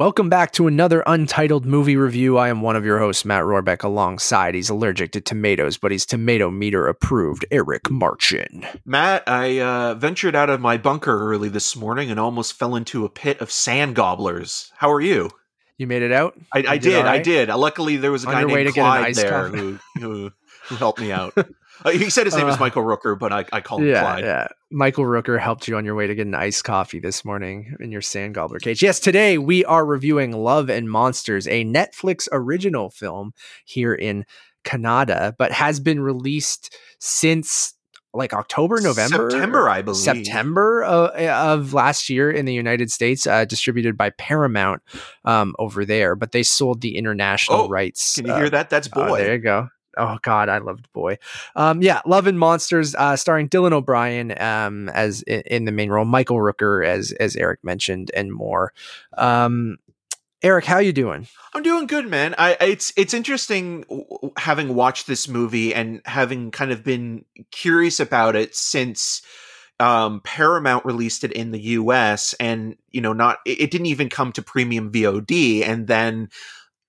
Welcome back to another Untitled Movie Review. I am one of your hosts, Matt Rohrbeck, alongside, he's allergic to tomatoes, but he's tomato meter approved, Eric Marchin. Matt, I ventured out of my bunker early this morning and almost fell into a pit of sand gobblers. How are you? You made it out? I did. Luckily, there was a guy named Clyde there who helped me out. He said his name is Michael Rooker, but I call him Clyde. Yeah. Michael Rooker helped you on your way to get an iced coffee this morning in your sand gobbler cage. Yes, today we are reviewing Love and Monsters, a Netflix original film here in Canada, but has been released since like September, I believe. September of last year in the United States, distributed by Paramount over there, but they sold the international rights. Can you hear that? That's Boy. There you go. Oh God, I loved Boy. Love and Monsters, starring Dylan O'Brien as in the main role, Michael Rooker as Eric mentioned, and more. Eric, how you doing? I'm doing good, man. It's interesting having watched this movie and having kind of been curious about it since Paramount released it in the US, and it didn't even come to Premium VOD, and then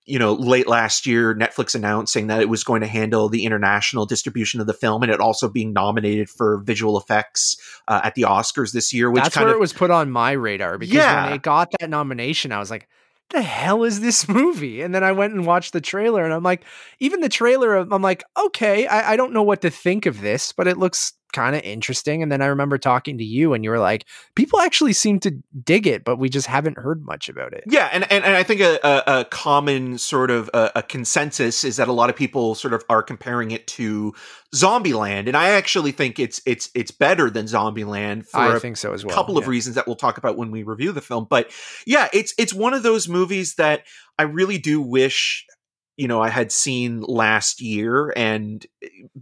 late last year, Netflix announcing that it was going to handle the international distribution of the film, and it also being nominated for visual effects at the Oscars this year. Which that's where it was put on my radar, because when it got that nomination, I was like, the hell is this movie? And then I went and watched the trailer, and I'm like, even the trailer, I'm like, okay, I don't know what to think of this, but it looks kind of interesting. And then I remember talking to you, and you were like, people actually seem to dig it, but we just haven't heard much about it. Yeah. And I think a common sort of a consensus is that a lot of people sort of are comparing it to Zombieland. And I actually think it's better than Zombieland for a couple of reasons that we'll talk about when we review the film. But yeah, it's one of those movies that I really do wish I had seen last year, and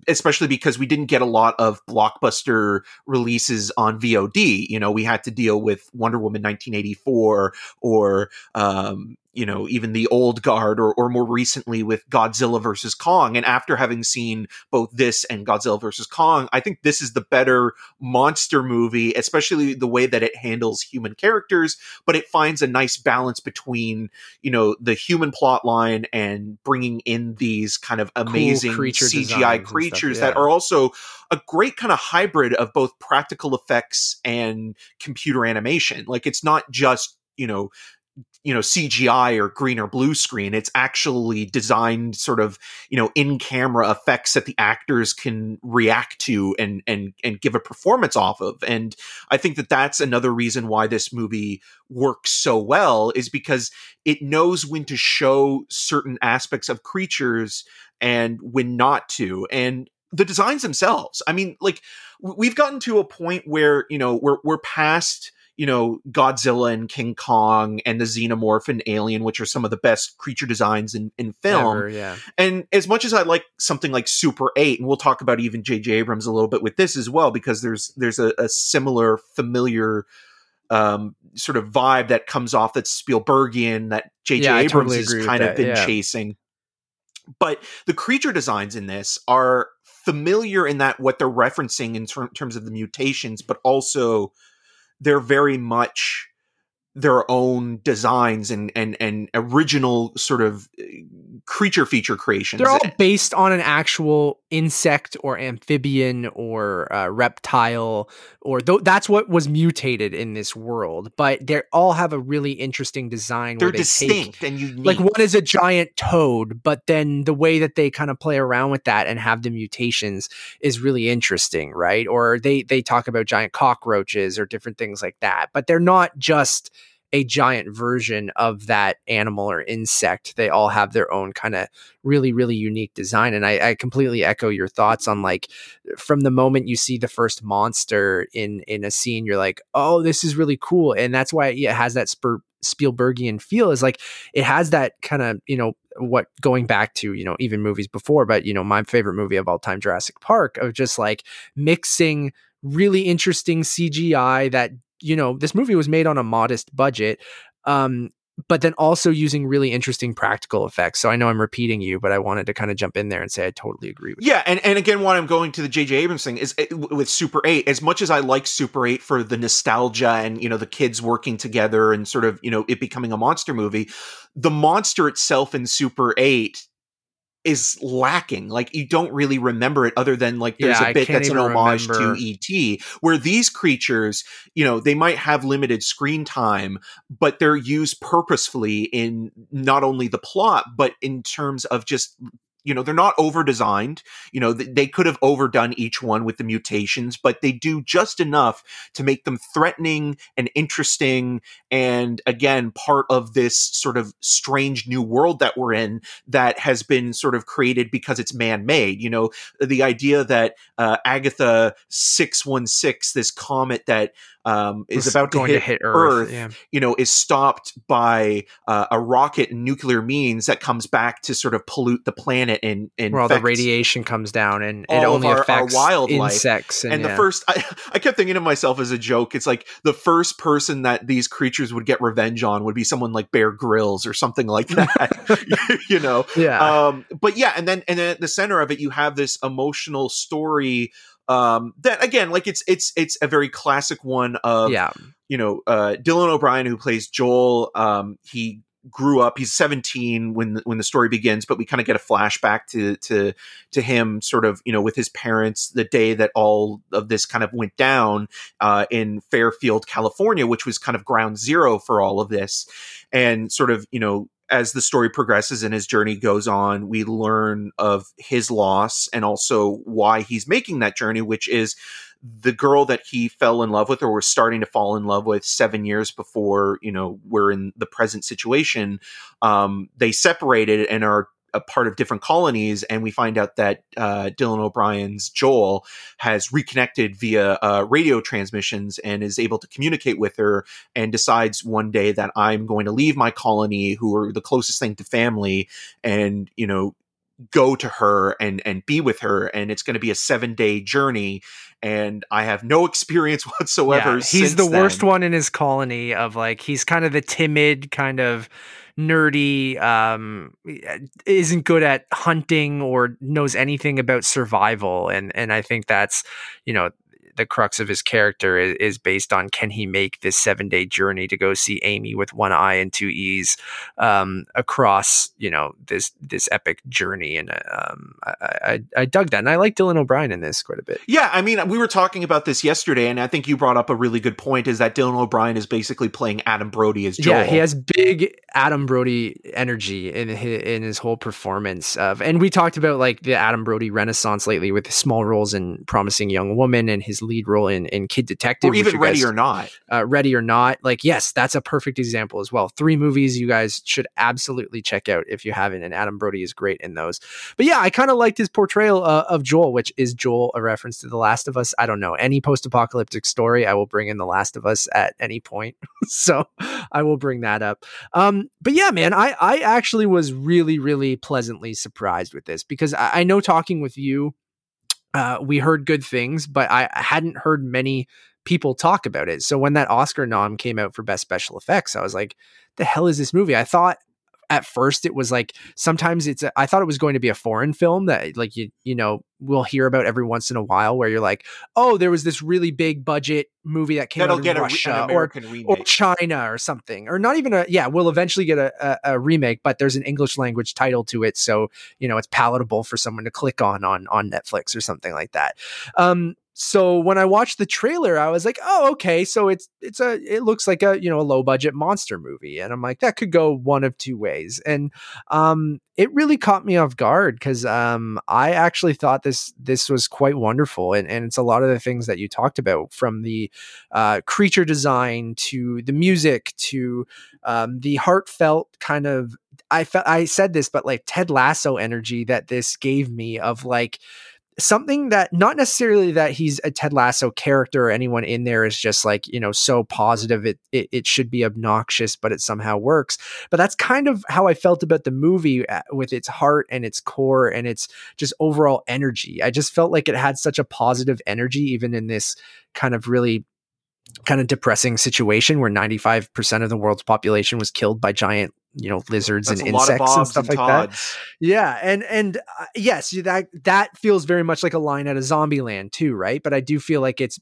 especially because we didn't get a lot of blockbuster releases on VOD. We had to deal with Wonder Woman 1984 or, even The Old Guard, or more recently with Godzilla versus Kong. And after having seen both this and Godzilla versus Kong, I think this is the better monster movie, especially the way that it handles human characters, but it finds a nice balance between, the human plot line and bringing in these kind of amazing cool CGI creatures that are also a great kind of hybrid of both practical effects and computer animation. Like, it's not just, CGI or green or blue screen. It's actually designed sort of, in camera effects that the actors can react to and give a performance off of. And I think that that's another reason why this movie works so well, is because it knows when to show certain aspects of creatures and when not to. And the designs themselves, I mean, like, we've gotten to a point where, we're past Godzilla and King Kong and the Xenomorph and Alien, which are some of the best creature designs in film. Never, yeah. And as much as I like something like Super 8, and we'll talk about even J.J. Abrams a little bit with this as well, because there's a similar familiar sort of vibe that comes off that's Spielbergian, that J.J. Abrams has kind of been chasing. But the creature designs in this are familiar in that what they're referencing in terms of the mutations, but also they're very much their own designs and original sort of creature feature creations. They're all based on an actual insect or amphibian or reptile, or that's what was mutated in this world. But they all have a really interesting design. They're distinct and unique. Like, one is a giant toad, but then the way that they kind of play around with that and have the mutations is really interesting, right? Or they talk about giant cockroaches or different things like that. But they're not just a giant version of that animal or insect. They all have their own kind of really, really unique design. And I completely echo your thoughts on, like, from the moment you see the first monster in a scene, you're like, oh, this is really cool. And that's why it has that Spielbergian feel, is like, it has that kind of, what, going back to, even movies before, but, my favorite movie of all time, Jurassic Park, of just like mixing really interesting CGI that this movie was made on a modest budget, but then also using really interesting practical effects. So I know I'm repeating you, but I wanted to kind of jump in there and say I totally agree with you. Yeah, and again, what I'm going to the J.J. Abrams thing is with Super 8, as much as I like Super 8 for the nostalgia and, you know, the kids working together and sort of, you know, it becoming a monster movie, the monster itself in Super 8 is lacking. Like, you don't really remember it other than, like, there's a bit that's an homage to E.T., where these creatures, you know, they might have limited screen time, but they're used purposefully in not only the plot, but in terms of just, you know, they're not over-designed. You know, they could have overdone each one with the mutations, but they do just enough to make them threatening and interesting. And again, part of this sort of strange new world that we're in that has been sort of created because it's man-made. You know, the idea that Agatha 616, this comet that is about to hit Earth, yeah, you know, is stopped by a rocket and nuclear means that comes back to sort of pollute the planet and where all the radiation comes down and it only affects our wildlife, insects. And the first, I kept thinking to myself as a joke, it's like the first person that these creatures would get revenge on would be someone like Bear Grylls or something like that, you know? Yeah. But yeah. And then at the center of it, you have this emotional story that again, like it's a very classic one of, you know, Dylan O'Brien, who plays Joel. He grew up, he's 17 when the story begins, but we kind of get a flashback to him sort of, you know, with his parents, the day that all of this kind of went down, in Fairfield, California, which was kind of ground zero for all of this. And sort of, you know, as the story progresses and his journey goes on, we learn of his loss and also why he's making that journey, which is the girl that he fell in love with or was starting to fall in love with 7 years before, you know, we're in the present situation. They separated and are a part of different colonies. And we find out that Dylan O'Brien's Joel has reconnected via radio transmissions and is able to communicate with her and decides one day that I'm going to leave my colony, who are the closest thing to family, and, you know, go to her and be with her. And it's going to be a 7-day journey. And I have no experience whatsoever. Yeah, he's the worst one in his colony of, like, he's kind of the timid, kind of nerdy, isn't good at hunting or knows anything about survival. And I think that's, you know, the crux of his character is based on, can he make this 7-day journey to go see Amy with one eye and two E's across, you know, this epic journey. And I dug that. And I like Dylan O'Brien in this quite a bit. Yeah. I mean, we were talking about this yesterday, and I think you brought up a really good point, is that Dylan O'Brien is basically playing Adam Brody as Joel. Yeah, he has big Adam Brody energy in his whole performance of, and we talked about, like, the Adam Brody renaissance lately with small roles in Promising Young Woman and his lead role in Kid Detective, or even Ready or Not. Like, yes, that's a perfect example as well. 3 movies you guys should absolutely check out if you haven't, and Adam Brody is great in those. But yeah, I kind of liked his portrayal of Joel, which is Joel a reference to The Last of Us? I don't know. Any post-apocalyptic story, I will bring in The Last of Us at any point. So I will bring that up. But yeah, man, I actually was really, really pleasantly surprised with this, because I know talking with you, we heard good things, but I hadn't heard many people talk about it. So when that Oscar nom came out for Best Special Effects, I was like, the hell is this movie? I thought at first it was like, I thought it was going to be a foreign film that, like, you know, we'll hear about every once in a while, where you're like, oh, there was this really big budget movie that came out in Russia or China or something, or not even we'll eventually get a remake, but there's an English language title to it. So, you know, it's palatable for someone to click on Netflix or something like that. So when I watched the trailer, I was like, oh, okay. So it looks like a, you know, a low budget monster movie. And I'm like, that could go one of two ways. And, it really caught me off guard, because I actually thought this was quite wonderful. And it's a lot of the things that you talked about, from the creature design to the music to the heartfelt kind of, I said this, but like Ted Lasso energy that this gave me, of like, something that, not necessarily that he's a Ted Lasso character or anyone in there is just like, you know, so positive it should be obnoxious, but it somehow works. But that's kind of how I felt about the movie, with its heart and its core and its just overall energy. I just felt like it had such a positive energy, even in this kind of really kind of depressing situation where 95% of the world's population was killed by giant, lizards and insects and stuff like that. Yeah. And yes, that feels very much like a line out of Zombieland too. Right. But I do feel like it's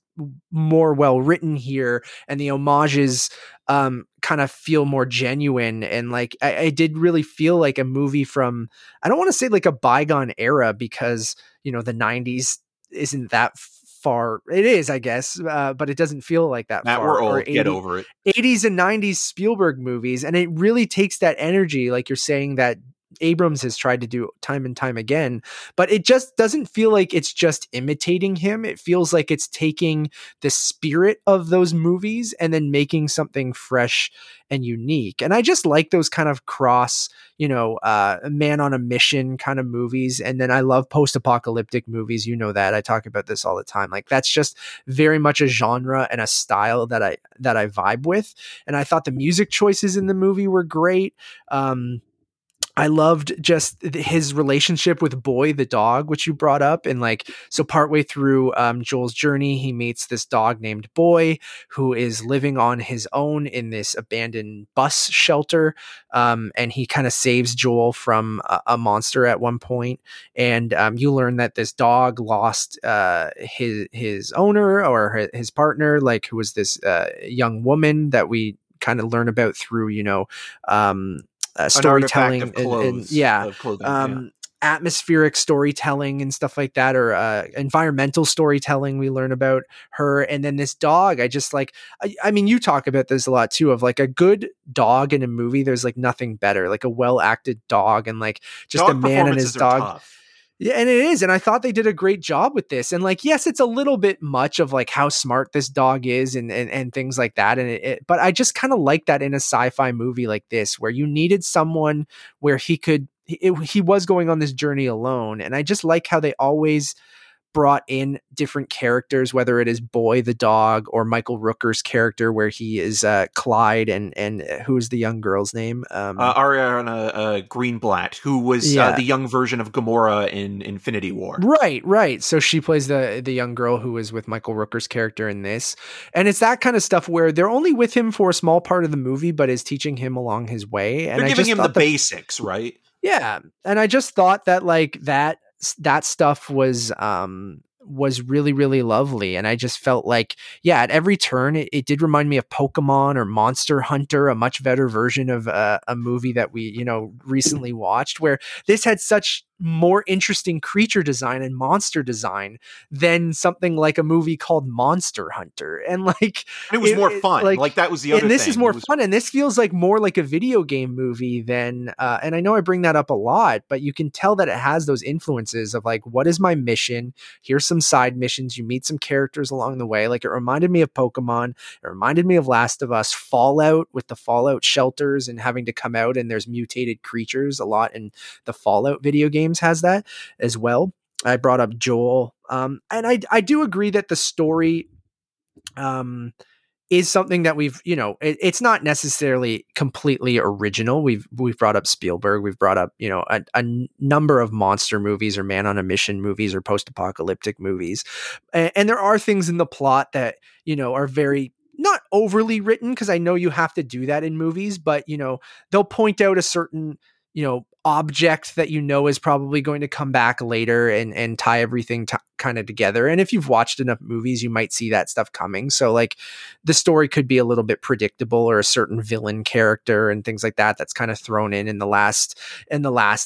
more well written here, and the homages kind of feel more genuine. And like, I did really feel like a movie from, I don't want to say like a bygone era, because, the 90s isn't that far. It is, I guess, but it doesn't feel like that Matt, far. We're old. Get over it. 80s and 90s Spielberg movies, and it really takes that energy, like you're saying, that Abrams has tried to do time and time again, but it just doesn't feel like it's just imitating him. It feels like it's taking the spirit of those movies and then making something fresh and unique. And I just like those kind of cross, man on a mission kind of movies. And then I love post-apocalyptic movies. That I talk about this all the time. Like, that's just very much a genre and a style that I vibe with. And I thought the music choices in the movie were great. I loved just his relationship with Boy, the dog, which you brought up. And like, so partway through Joel's journey, he meets this dog named Boy, who is living on his own in this abandoned bus shelter. And he kind of saves Joel from a monster at one point. And you learn that this dog lost his owner or his partner, like, who was this young woman that we kind of learn about through, storytelling and atmospheric storytelling and stuff like that, or environmental storytelling. We learn about her. And then this dog, you talk about this a lot too, of like a good dog in a movie. There's like nothing better, like a well-acted dog, and like just dog, a man and his dog. Tough. Yeah, and it is. And I thought they did a great job with this. And like, yes, it's a little bit much of like how smart this dog is and things like that. And but I just kind of like that in a sci-fi movie like this, where you needed someone where he was going on this journey alone. And I just like how they always brought in different characters, whether it is Boy the dog or Michael Rooker's character, where he is Clyde and who's the young girl's name, Ariana Greenblatt, who was the young version of Gamora in Infinity War. Right. So she plays the young girl who is with Michael Rooker's character in this, and it's that kind of stuff where they're only with him for a small part of the movie, but is teaching him along his way. And they're giving him the basics, right? Yeah, and I just thought that like that stuff was really, really lovely. And I just felt like, yeah, at every turn, it did remind me of Pokemon or Monster Hunter, a much better version of a movie that we, recently watched, where this had such more interesting creature design and monster design than something like a movie called Monster Hunter. And like, it was more fun. Like that was the other thing. And this is more fun. And this feels like more like a video game movie than, and I know I bring that up a lot, but you can tell that it has those influences of like, what is my mission? Here's some side missions. You meet some characters along the way. Like, it reminded me of Pokemon. It reminded me of Last of Us, Fallout, with the Fallout shelters and having to come out, and there's mutated creatures a lot in the Fallout video game. Has that as well. I brought up Joel, and I do agree that the story is something that we've, it's not necessarily completely original. We've brought up Spielberg. We've brought up, a number of monster movies or man on a mission movies or post-apocalyptic movies. And there are things in the plot that, are very not overly written, because I know you have to do that in movies, but, they'll point out a certain, object that is probably going to come back later and tie everything kind of together. And if you've watched enough movies, you might see that stuff coming. So like, the story could be a little bit predictable, or a certain villain character and things like that that's kind of thrown in the last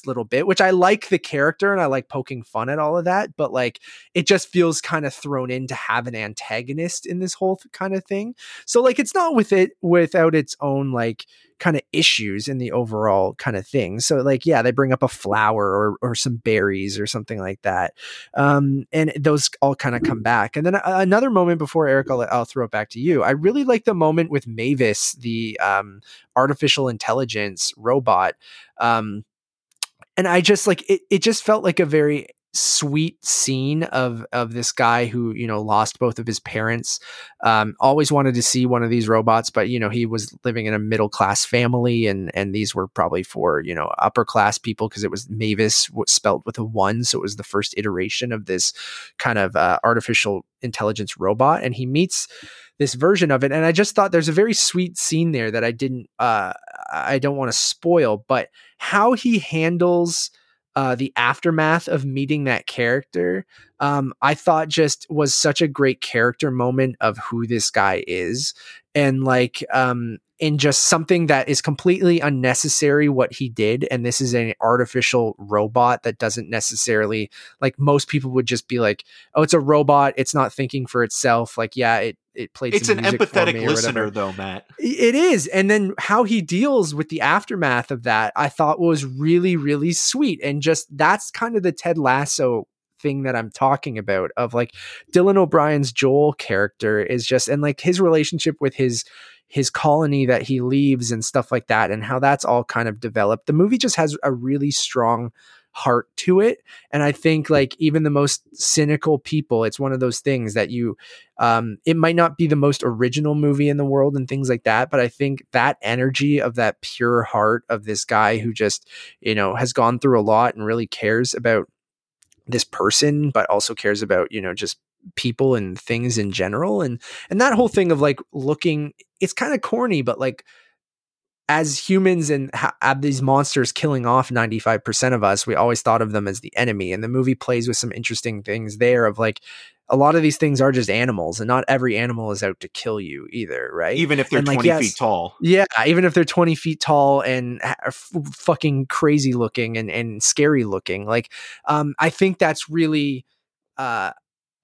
little bit, which I like the character and I like poking fun at all of that, but like, it just feels kind of thrown in to have an antagonist in this whole kind of thing. So like, it's not without its own like kind of issues in the overall kind of thing. So like, yeah, they bring up a flower or some berries or something like that. And those all kind of come back. And then another moment before Eric, I'll throw it back to you. I really like the moment with Mavis, the artificial intelligence robot. And I just like, it just felt like a very sweet scene of this guy who, lost both of his parents, always wanted to see one of these robots, but he was living in a middle-class family, and these were probably for, upper-class people, because it was Mavis spelled with a 1. So it was the first iteration of this kind of artificial intelligence robot. And he meets this version of it. And I just thought there's a very sweet scene there that I didn't, I don't want to spoil, but how he handles the aftermath of meeting that character, I thought just was such a great character moment of who this guy is. And like, in just something that is completely unnecessary what he did. And this is an artificial robot that doesn't necessarily, like, most people would just be like, oh, it's a robot, it's not thinking for itself. Like, yeah, it played. It's an empathetic listener though, Matt. It is. And then how he deals with the aftermath of that, I thought was really, really sweet. And just, that's kind of the Ted Lasso thing that I'm talking about, of like Dylan O'Brien's Joel character is just, and like his relationship with his colony that he leaves and stuff like that, and how that's all kind of developed. The movie just has a really strong heart to it, and I think like even the most cynical people, it's one of those things that you, it might not be the most original movie in the world and things like that, but I think that energy of that pure heart of this guy who just, you know, has gone through a lot and really cares about this person, but also cares about, you know, just people and things in general. And that whole thing of like looking, it's kind of corny, but like as humans and have these monsters killing off 95% of us, we always thought of them as the enemy. And the movie plays with some interesting things there of like, a lot of these things are just animals, and not every animal is out to kill you either. Right. Even if they're 20 feet tall. Yeah. Even if they're 20 feet tall and fucking crazy looking and scary looking. Like, I think that's really, I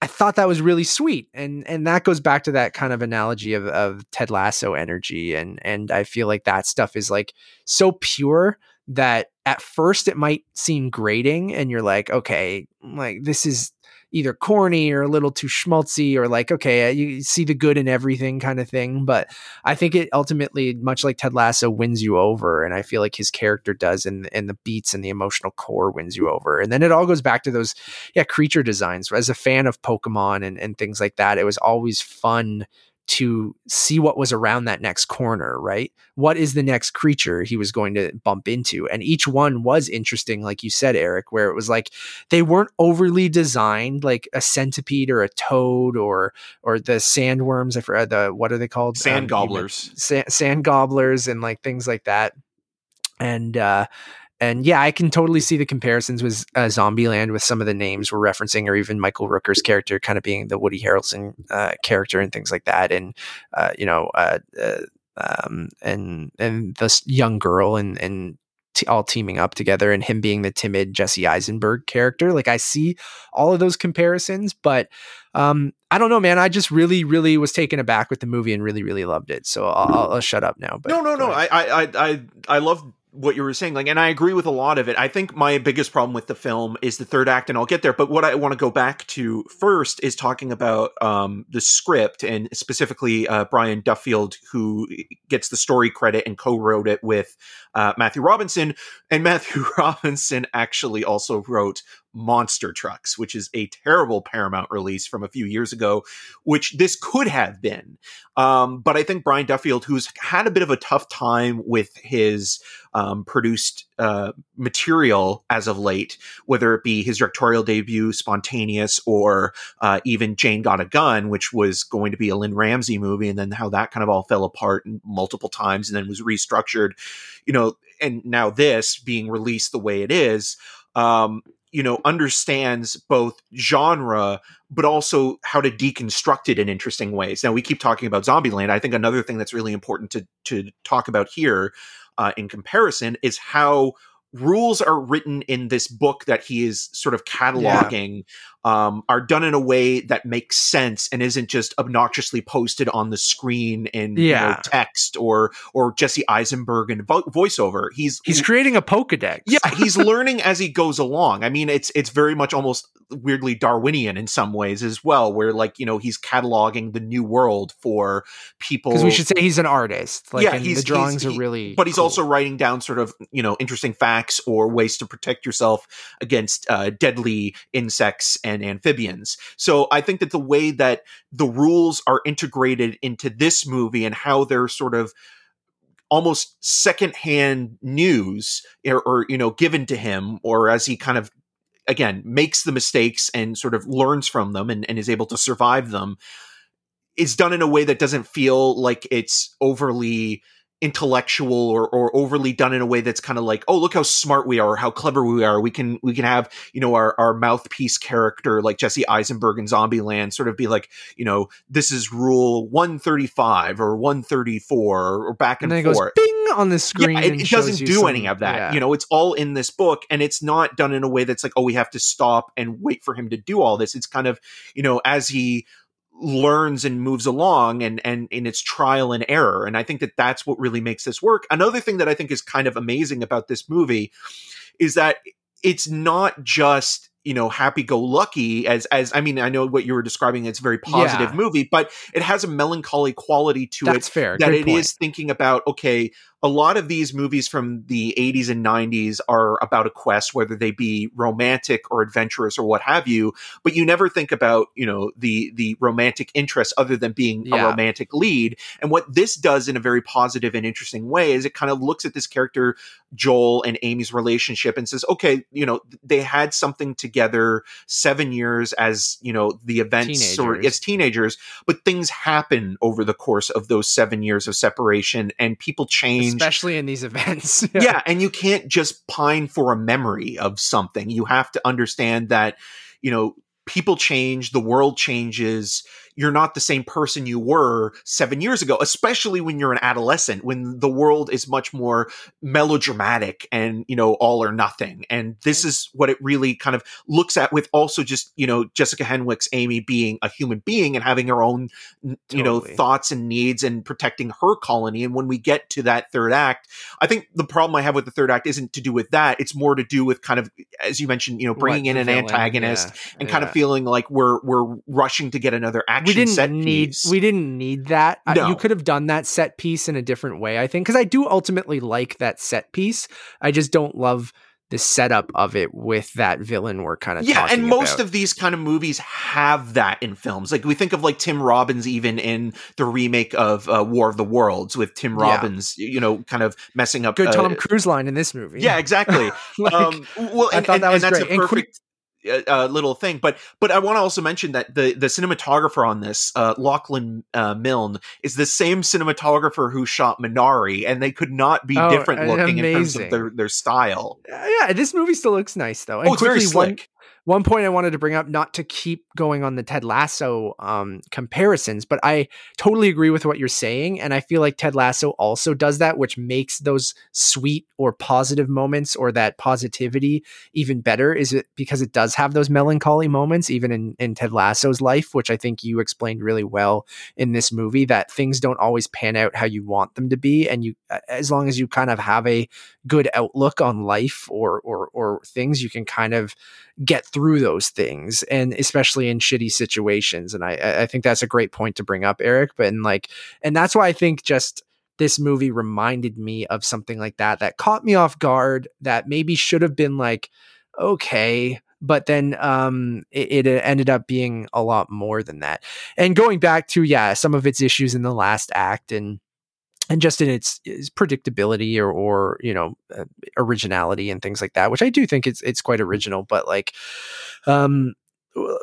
thought that was really sweet. And that goes back to that kind of analogy of Ted Lasso energy. And I feel like that stuff is like so pure that at first it might seem grating, and you're like, okay, like this is either corny or a little too schmaltzy, or like, okay, you see the good in everything kind of thing. But I think it ultimately, much like Ted Lasso, wins you over. And I feel like his character does, and the beats and the emotional core wins you over. And then it all goes back to those creature designs. As a fan of Pokemon and things like that, it was always fun to see what was around that next corner, right? What is the next creature he was going to bump into? And each one was interesting, like you said, Eric, where it was like they weren't overly designed, like a centipede or a toad or the sandworms. I forgot what are they called? Sandgobblers. Sandgobblers and like things like that. And yeah, I can totally see the comparisons with Zombieland, with some of the names we're referencing, or even Michael Rooker's character kind of being the Woody Harrelson character and things like that. And, you know, and this young girl and all teaming up together, and him being the timid Jesse Eisenberg character. Like, I see all of those comparisons, but I don't know, man. I just really, really was taken aback with the movie and really, really loved it. So I'll shut up now. But no. I love what you were saying, like, and I agree with a lot of it. I think my biggest problem with the film is the third act, and I'll get there. But what I want to go back to first is talking about the script, and specifically Brian Duffield, who gets the story credit and co-wrote it with Matthew Robinson. And Matthew Robinson actually also wrote Monster Trucks, which is a terrible Paramount release from a few years ago, which this could have been. But I think Brian Duffield, who's had a bit of a tough time with his produced material as of late, whether it be his directorial debut, Spontaneous, or even Jane Got a Gun, which was going to be a Lynn Ramsey movie, and then how that kind of all fell apart multiple times and then was restructured, you know, and now this being released the way it is, you know, understands both genre, but also how to deconstruct it in interesting ways. Now, we keep talking about Zombieland. I think another thing that's really important to talk about here in comparison is how rules are written in this book that he is sort of cataloging, are done in a way that makes sense and isn't just obnoxiously posted on the screen in you know, text or Jesse Eisenberg and voiceover. He's creating a Pokedex. Yeah, he's learning as he goes along. I mean, it's very much almost weirdly Darwinian in some ways as well, where like, you know, he's cataloging the new world for people. Because we should say he's an artist. Like, yeah, the drawings are really, but he's cool. Also writing down sort of, you know, interesting facts or ways to protect yourself against deadly insects and amphibians. So I think that the way that the rules are integrated into this movie and how they're sort of almost secondhand news or you know, given to him, or as he kind of, again, makes the mistakes and sort of learns from them and is able to survive them, is done in a way that doesn't feel like it's overly intellectual or overly done in a way that's kind of like, oh, look how smart we are, or how clever we are. We can have, you know, our mouthpiece character like Jesse Eisenberg in Zombieland sort of be like, you know, this is rule 135 or 134 or back and forth. Goes, bing on the screen. Yeah, it doesn't do any of that. Yeah. You know, it's all in this book, and it's not done in a way that's like, oh, we have to stop and wait for him to do all this. It's kind of, you know, as he learns and moves along and in its trial and error. And I think that that's what really makes this work. Another thing that I think is kind of amazing about this movie is that it's not just, you know, happy-go-lucky as I mean, I know what you were describing, it's a very positive movie, but it has a melancholy quality to it. That's fair. That it is thinking about, okay, a lot of these movies from the 80s and 90s are about a quest, whether they be romantic or adventurous or what have you, but you never think about, you know, the romantic interest other than being a romantic lead. And what this does in a very positive and interesting way is it kind of looks at this character, Joel and Amy's relationship, and says, okay, you know, they had something together 7 years as, you know, the events or as teenagers, but things happen over the course of those 7 years of separation and people change. Especially in these events. Yeah, and you can't just pine for a memory of something. You have to understand that, you know, people change, the world changes. You're not the same person you were 7 years ago, especially when you're an adolescent, when the world is much more melodramatic and, you know, all or nothing. And this is what it really kind of looks at, with also just, you know, Jessica Henwick's Amy being a human being and having her own, you know, thoughts and needs and protecting her colony. And when we get to that third act, I think the problem I have with the third act isn't to do with that. It's more to do with kind of, as you mentioned, you know, bringing in an antagonist and kind of feeling like we're rushing to get another action. We didn't need that. No. You could have done that set piece in a different way, I think, because I do ultimately like that set piece. I just don't love the setup of it with that villain we're kind of talking about. And most of these kind of movies have that in films. Like, we think of like Tim Robbins, even in the remake of War of the Worlds, with Tim Robbins, you know, kind of messing up. Good Tom Cruise line in this movie. Yeah, exactly. Like, I thought that was great. That's a perfect little thing, but I want to also mention that the cinematographer on this, Lachlan Milne, is the same cinematographer who shot Minari, and they could not be different looking in terms of their style. Yeah, this movie still looks nice though. And it's very slick. One point I wanted to bring up, not to keep going on the Ted Lasso comparisons, but I totally agree with what you're saying. And I feel like Ted Lasso also does that, which makes those sweet or positive moments or that positivity even better, is it because it does have those melancholy moments, even in Ted Lasso's life, which I think you explained really well in this movie, that things don't always pan out how you want them to be. And you, as long as you kind of have a good outlook on life or things, you can kind of get through those things, and especially in shitty situations. And I think that's a great point to bring up, Eric, and that's why I think just this movie reminded me of something like that caught me off guard, that maybe should have been like, okay, but then it ended up being a lot more than that. And going back to, some of its issues in the last act and just in its predictability or you know, originality and things like that, which I do think it's quite original, but like,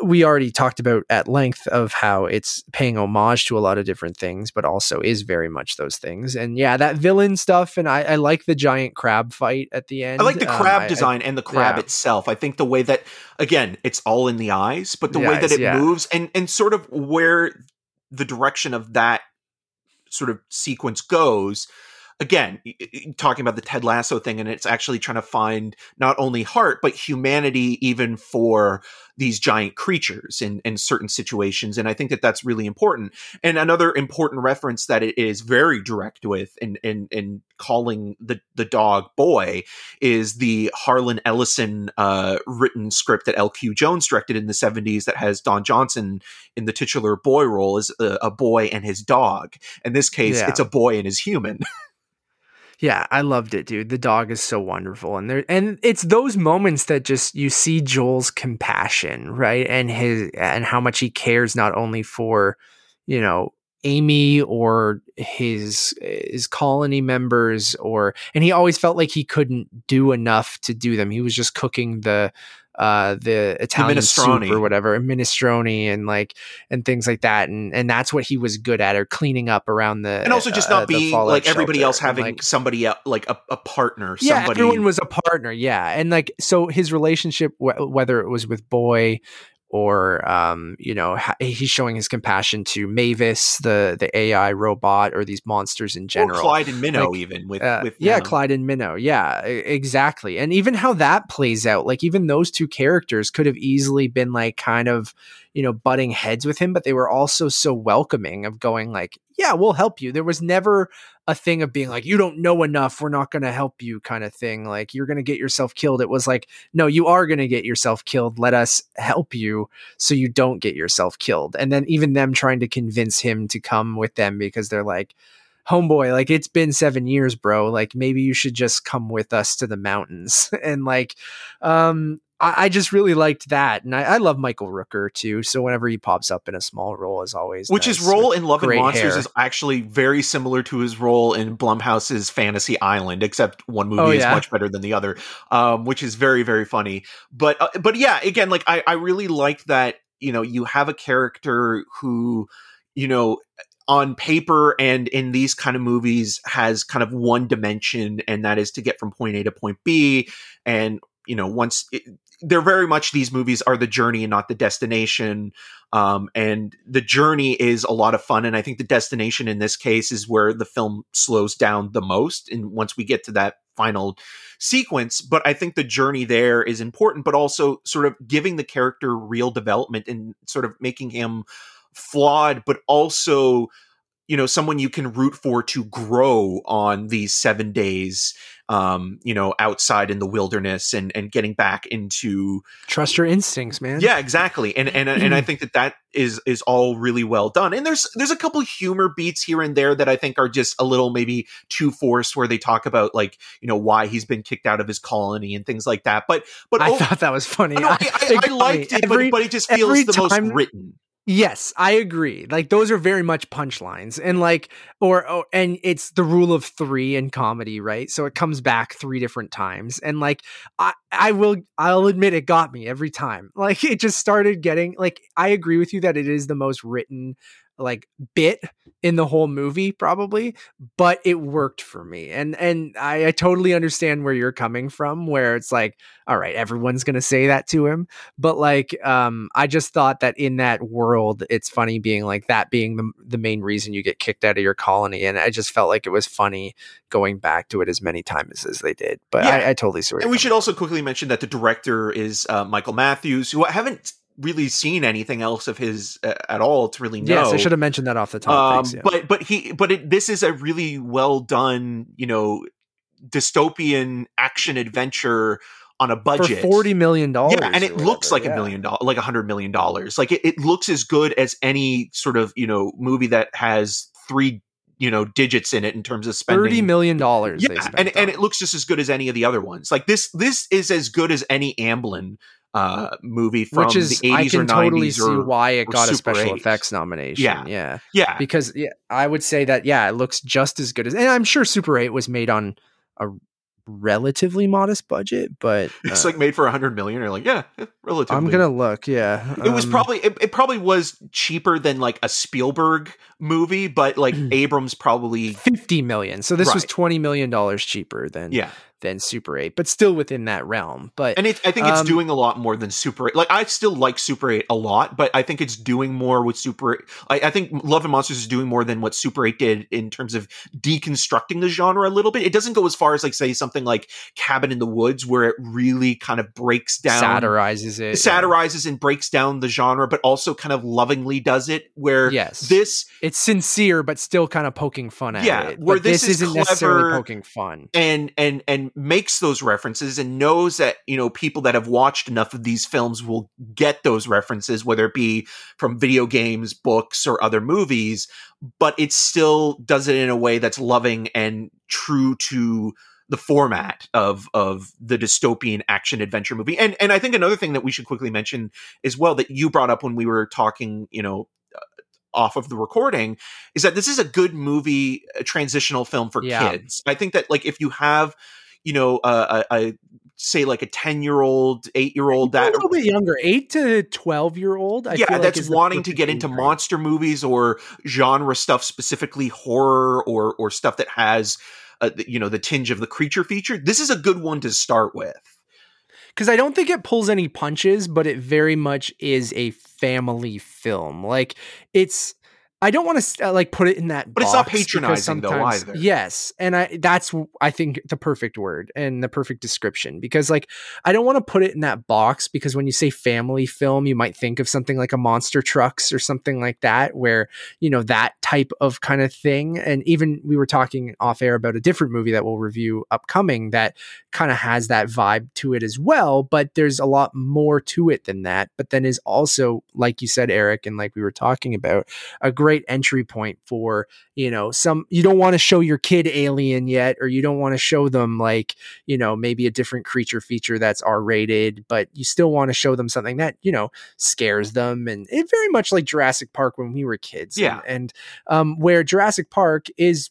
we already talked about at length of how it's paying homage to a lot of different things, but also is very much those things. And that villain stuff. And I like the giant crab fight at the end. I like the crab design and the crab itself. I think the way that, again, it's all in the eyes, but the way that it moves and sort of where the direction of that sort of sequence goes, again, talking about the Ted Lasso thing, and it's actually trying to find not only heart but humanity even for these giant creatures in certain situations. And I think that that's really important. And another important reference that it is very direct with in calling the dog boy is the Harlan Ellison written script that L.Q. Jones directed in the 70s that has Don Johnson in the titular boy role as a boy and his dog. In this case, it's a boy and his human. Yeah, I loved it, dude. The dog is so wonderful. And it's those moments that just, you see Joel's compassion, right? And and how much he cares, not only for, you know, Amy or his colony members, and he always felt like he couldn't do enough to do them. He was just cooking the the Italian soup or whatever, minestrone, and things like that, and that's what he was good at, or cleaning up around the, and also just not being like everybody else, having somebody like a partner. Yeah, somebody. Everyone was a partner. Yeah, and like so his relationship, whether it was with Boy or he's showing his compassion to Mavis, the AI robot, or these monsters in general. Or Clyde and Minnow, even with Minnow. Clyde and Minnow, yeah, exactly. And even how that plays out, like even those two characters could have easily been like kind of butting heads with him, but they were also so welcoming of going like, yeah, we'll help you. There was never a thing of being like, you don't know enough, we're not going to help you kind of thing. Like, you're going to get yourself killed. It was like, no, you are going to get yourself killed. Let us help you so you don't get yourself killed. And then even them trying to convince him to come with them, because they're like, homeboy, like it's been 7 years, bro. Like maybe you should just come with us to the mountains. And like, I just really liked that. And I love Michael Rooker too. So whenever he pops up in a small role, is always which nice. His role in Love and Monsters is actually very similar to his role in Blumhouse's Fantasy Island, except one movie is much better than the other, which is very, very funny. But yeah, again, like I really like that, you have a character who, on paper and in these kind of movies has kind of one dimension, and that is to get from point A to point B. And, they're very much, these movies are the journey and not the destination. And the journey is a lot of fun. And I think the destination in this case is where the film slows down the most. And once we get to that final sequence, but I think the journey there is important, but also sort of giving the character real development and sort of making him flawed, but also, someone you can root for to grow on these 7 days, outside in the wilderness and getting back into, trust your instincts, man. Yeah, exactly. And I think that is all really well done. And there's a couple humor beats here and there that I think are just a little maybe too forced, where they talk about like, why he's been kicked out of his colony and things like that. But I thought that was funny. No, I liked it, but it just feels the most written. Yes, I agree. Like those are very much punchlines, and like, and it's the rule of three in comedy, right? So it comes back three different times, and like, I'll admit it got me every time. Like it just started getting like, I agree with you that it is the most written like bit in the whole movie probably, but it worked for me. And I totally understand where you're coming from, where it's like, all right, everyone's going to say that to him. But like, I just thought that in that world, it's funny being like that being the main reason you get kicked out of your colony. And I just felt like it was funny going back to it as many times as they did, but yeah. I totally see. And we should also quickly mention that the director is Michael Matthews, who I haven't really seen anything else of his at all to really know. Yes, I should have mentioned that off the top. Thanks, yeah. This is a really well done, dystopian action adventure on a budget for $40 million. Yeah, and it looks like $1 million, like $100 million. Like it looks as good as any sort of movie that has three digits in it in terms of spending. $30 million. Yeah, and it looks just as good as any of the other ones. Like this is as good as any Amblin movie from the 80s or 90s. I can totally see why it got a special effects nomination. Yeah. Because I would say that, it looks just as good as, and I'm sure Super 8 was made on a relatively modest budget, but it's like made for $100 million. You're like, relatively. I'm gonna look. Yeah, it was probably it was cheaper than like a Spielberg movie, but like Abrams probably $50 million. So this was $20 million cheaper than Super 8, but still within that realm. But I think it's doing a lot more than Super 8. Like I still like Super 8 a lot, but I think it's doing more with Super 8. I think Love and Monsters is doing more than what Super 8 did in terms of deconstructing the genre a little bit. It doesn't go as far as like say something like Cabin in the Woods, where it really kind of breaks down, satirizes and breaks down the genre, but also kind of lovingly does it. Where it's sincere, but still kind of poking fun at it. Where this isn't necessarily poking fun and makes those references and knows that people that have watched enough of these films will get those references, whether it be from video games, books, or other movies, but it still does it in a way that's loving and true to the format of the dystopian action adventure movie. And I think another thing that we should quickly mention as well, that you brought up when we were talking off of the recording, is that this is a good movie, a transitional film for kids. I think that like if you have a say like a 10-year-old, 8-year-old, that a little bit younger, 8 to 12-year-old. I feel that's like wanting to get into monster movies or genre stuff, specifically horror or stuff that has, the tinge of the creature feature. This is a good one to start with. Because I don't think it pulls any punches, but it very much is a family film. Like, it's, I don't want to put it in that box. But it's not patronizing though either. Yes. And I think the perfect word and the perfect description, because like, I don't want to put it in that box, because when you say family film, you might think of something like a Monster Trucks or something like that, where, that type of kind of thing. And even we were talking off air about a different movie that we'll review upcoming that kind of has that vibe to it as well, but there's a lot more to it than that. But then is also, like you said, Eric, and like we were talking about, a great entry point for you don't want to show your kid Alien yet, or you don't want to show them maybe a different creature feature that's R-rated, but you still want to show them something that scares them, and it very much like Jurassic Park when we were kids. Yeah, and where Jurassic Park is,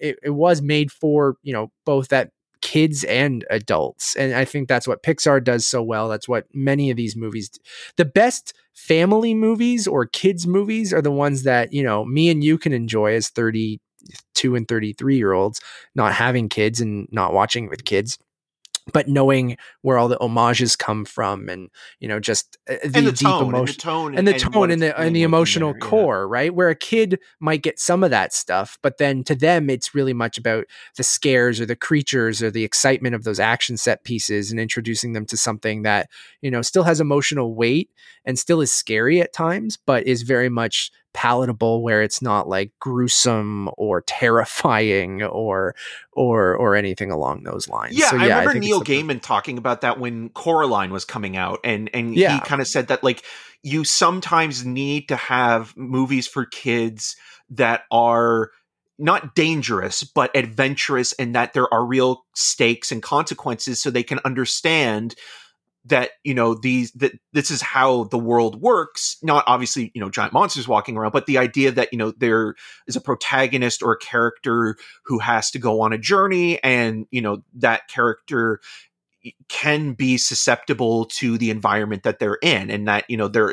it was made for both that kids and adults, and I think that's what Pixar does so well. That's what many of these movies do. The best family movies or kids movies are the ones that me and you can enjoy as 32 and 33-year-olds, not having kids and not watching with kids, but knowing where all the homages come from, and just the deep emotion and the tone and the emotional core, right? Where a kid might get some of that stuff, but then to them, it's really much about the scares or the creatures or the excitement of those action set pieces, and introducing them to something that still has emotional weight and still is scary at times, but is very much palatable, where it's not like gruesome or terrifying or anything along those lines. Yeah, so, I remember Neil Gaiman talking about that when Coraline was coming out, and he kind of said that you sometimes need to have movies for kids that are not dangerous but adventurous, and that there are real stakes and consequences, so they can understand that this is how the world works. Not obviously giant monsters walking around, but the idea that there is a protagonist or a character who has to go on a journey, and that character can be susceptible to the environment that they're in, and that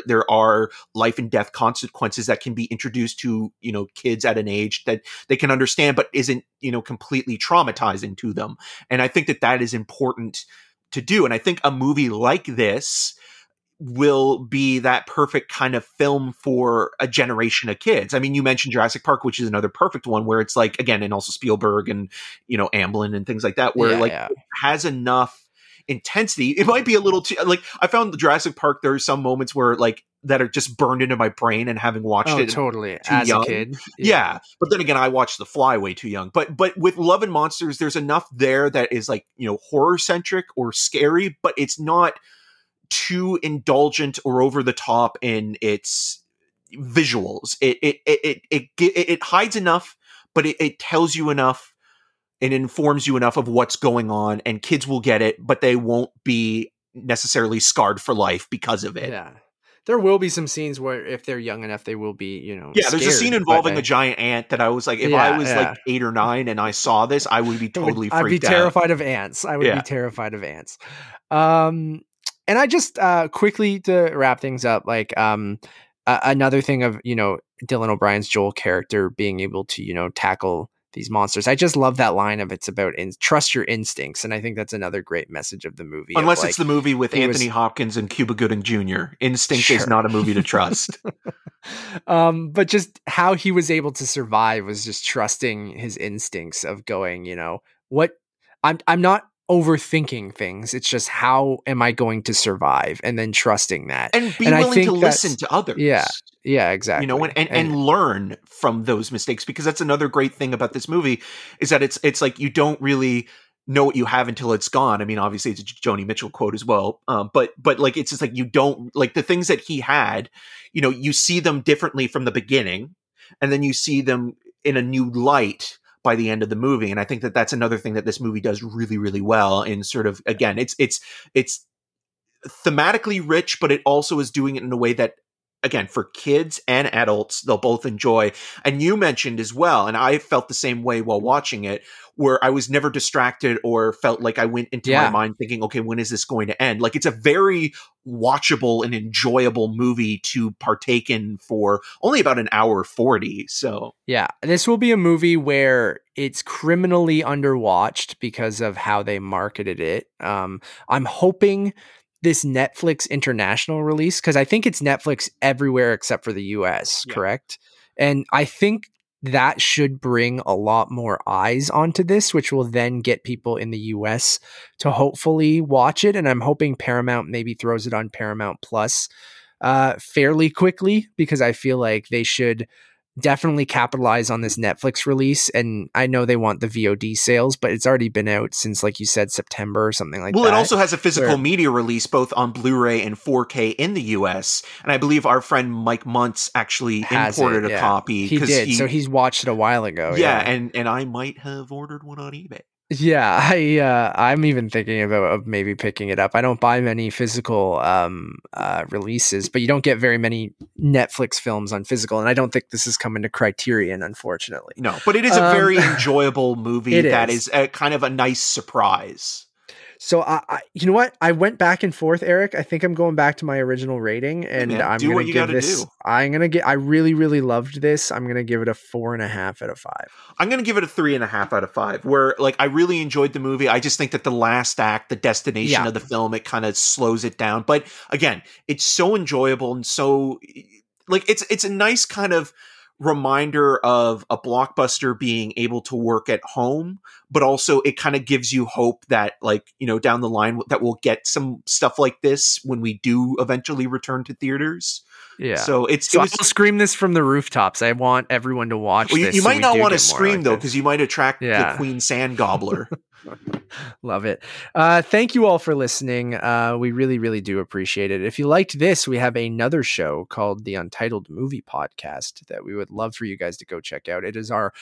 there are life and death consequences that can be introduced to kids at an age that they can understand, but isn't completely traumatizing to them. And I think that is important to do. And I think a movie like this will be that perfect kind of film for a generation of kids. I mean, you mentioned Jurassic Park, which is another perfect one, where it's like, again, and also Spielberg and, Amblin and things like that, where it has enough intensity. It might be a little too, I found the Jurassic Park, there are some moments where that are just burned into my brain, and having watched it totally too as young. A kid. Yeah. But then again, I watched The Fly way too young, but with Love and Monsters, there's enough there that is horror centric or scary, but it's not too indulgent or over the top in its visuals. It hides enough, but it tells you enough and informs you enough of what's going on, and kids will get it, but they won't be necessarily scarred for life because of it. Yeah. There will be some scenes where if they're young enough, they will be, scared. There's a scene involving a giant ant that I was like, if I was 8 or 9 and I saw this, I would be totally freaked out. I'd be terrified of ants. I would be terrified of ants. And I just, quickly to wrap things up, another thing of, Dylan O'Brien's Joel character being able to, tackle these monsters. I just love that line of, it's about trust your instincts. And I think that's another great message of the movie. Unless it's the movie with Anthony Hopkins and Cuba Gooding Jr. Instinct is not a movie to trust. But just how he was able to survive was just trusting his instincts of going, what I'm not overthinking things. It's just, how am I going to survive? And then trusting that. And be willing to listen to others. Yeah. Yeah, exactly. And learn from those mistakes, because that's another great thing about this movie, is that it's you don't really know what you have until it's gone. I mean, obviously it's a Joni Mitchell quote as well. But it's just you don't the things that he had, you see them differently from the beginning, and then you see them in a new light by the end of the movie. And I think that's another thing that this movie does really, really well, in sort of, again, it's thematically rich, but it also is doing it in a way that again, for kids and adults, they'll both enjoy. And you mentioned as well, and I felt the same way while watching it, where I was never distracted or felt like I went into my mind thinking, okay, when is this going to end? Like, it's a very watchable and enjoyable movie to partake in for only about an hour 40. So yeah, this will be a movie where it's criminally underwatched because of how they marketed it. I'm hoping this Netflix international release, because I think it's Netflix everywhere except for the US, correct? And I think that should bring a lot more eyes onto this, which will then get people in the US to hopefully watch it. And I'm hoping Paramount maybe throws it on Paramount Plus fairly quickly, because I feel like they should definitely capitalize on this Netflix release. And I know they want the VOD sales, but it's already been out since, like you said, September or something like that. Well, it also has a physical media release both on Blu-ray and 4K in the US. And I believe our friend Mike Muntz actually imported a copy. He did. So he's watched it a while ago. Yeah. And I might have ordered one on eBay. Yeah, I'm even thinking about maybe picking it up. I don't buy many physical releases, but you don't get very many Netflix films on physical, and I don't think this is coming to Criterion, unfortunately. No, but it is a very enjoyable movie that is a kind of a nice surprise. So, you know what? I went back and forth, Eric. I think I'm going back to my original rating, and I'm going to give this. I really, really loved this. I'm going to give it a 4.5 out of 5. I'm going to give it a 3.5 out of 5. Where, like, I really enjoyed the movie. I just think that the last act, the destination of the film, it kind of slows it down. But again, it's so enjoyable and so, like, it's a nice kind of reminder of a blockbuster being able to work at home, but also it kind of gives you hope that, like, you know, down the line that we'll get some stuff like this when we do eventually return to theaters. Yeah. So I'll scream this from the rooftops. I want everyone to watch this. You might not want to scream though, because you might attract the Queen Sand Gobbler. Love it. Thank you all for listening. We really, really do appreciate it. If you liked this, we have another show called the Untitled Movie Podcast that we would love for you guys to go check out. It is our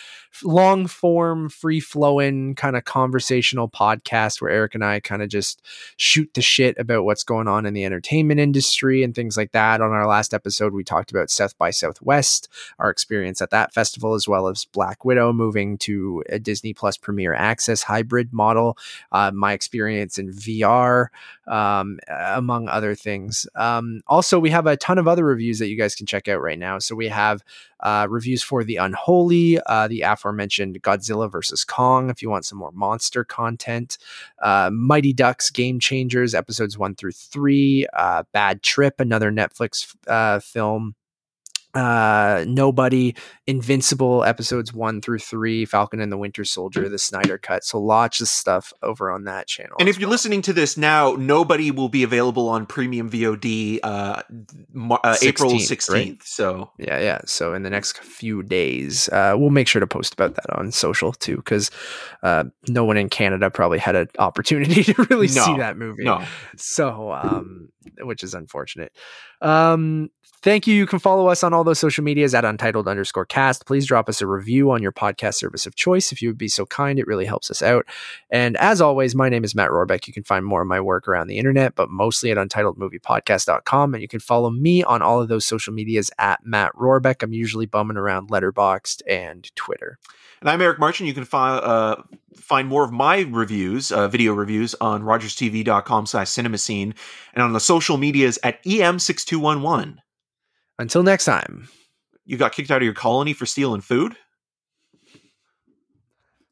long form, free flowing kind of conversational podcast where Eric and I kind of just shoot the shit about what's going on in the entertainment industry and things like that. On our last episode, we talked about South by Southwest, our experience at that festival, as well as Black Widow moving to a Disney Plus Premier Access hybrid model, my experience in VR, among other things. Also, we have a ton of other reviews that you guys can check out right now. So we have reviews for The Unholy, the aforementioned Godzilla versus Kong, if you want some more monster content, Mighty Ducks Game Changers, episodes 1-3, Bad Trip, another Netflix film, Nobody, Invincible, episodes 1-3, Falcon and the Winter Soldier, the Snyder Cut. So lots of stuff over on that channel. And if you're listening to this now, Nobody will be available on Premium VOD April 16th. Right? So yeah. So in the next few days, we'll make sure to post about that on social too, because no one in Canada probably had an opportunity to really see that movie. No. So which is unfortunate. Thank you. You can follow us on all those social medias at untitled_cast. Please drop us a review on your podcast service of choice if you would be so kind. It really helps us out. And as always, my name is Matt Rohrbeck. You can find more of my work around the internet, but mostly at untitledmoviepodcast.com. And you can follow me on all of those social medias at Matt Rohrbeck. I'm usually bumming around Letterboxd and Twitter. And I'm Eric Marchin. You can find more of my reviews, video reviews, on rogerstv.com/cinemascene and on the social medias at EM6211. Until next time. You got kicked out of your colony for stealing food?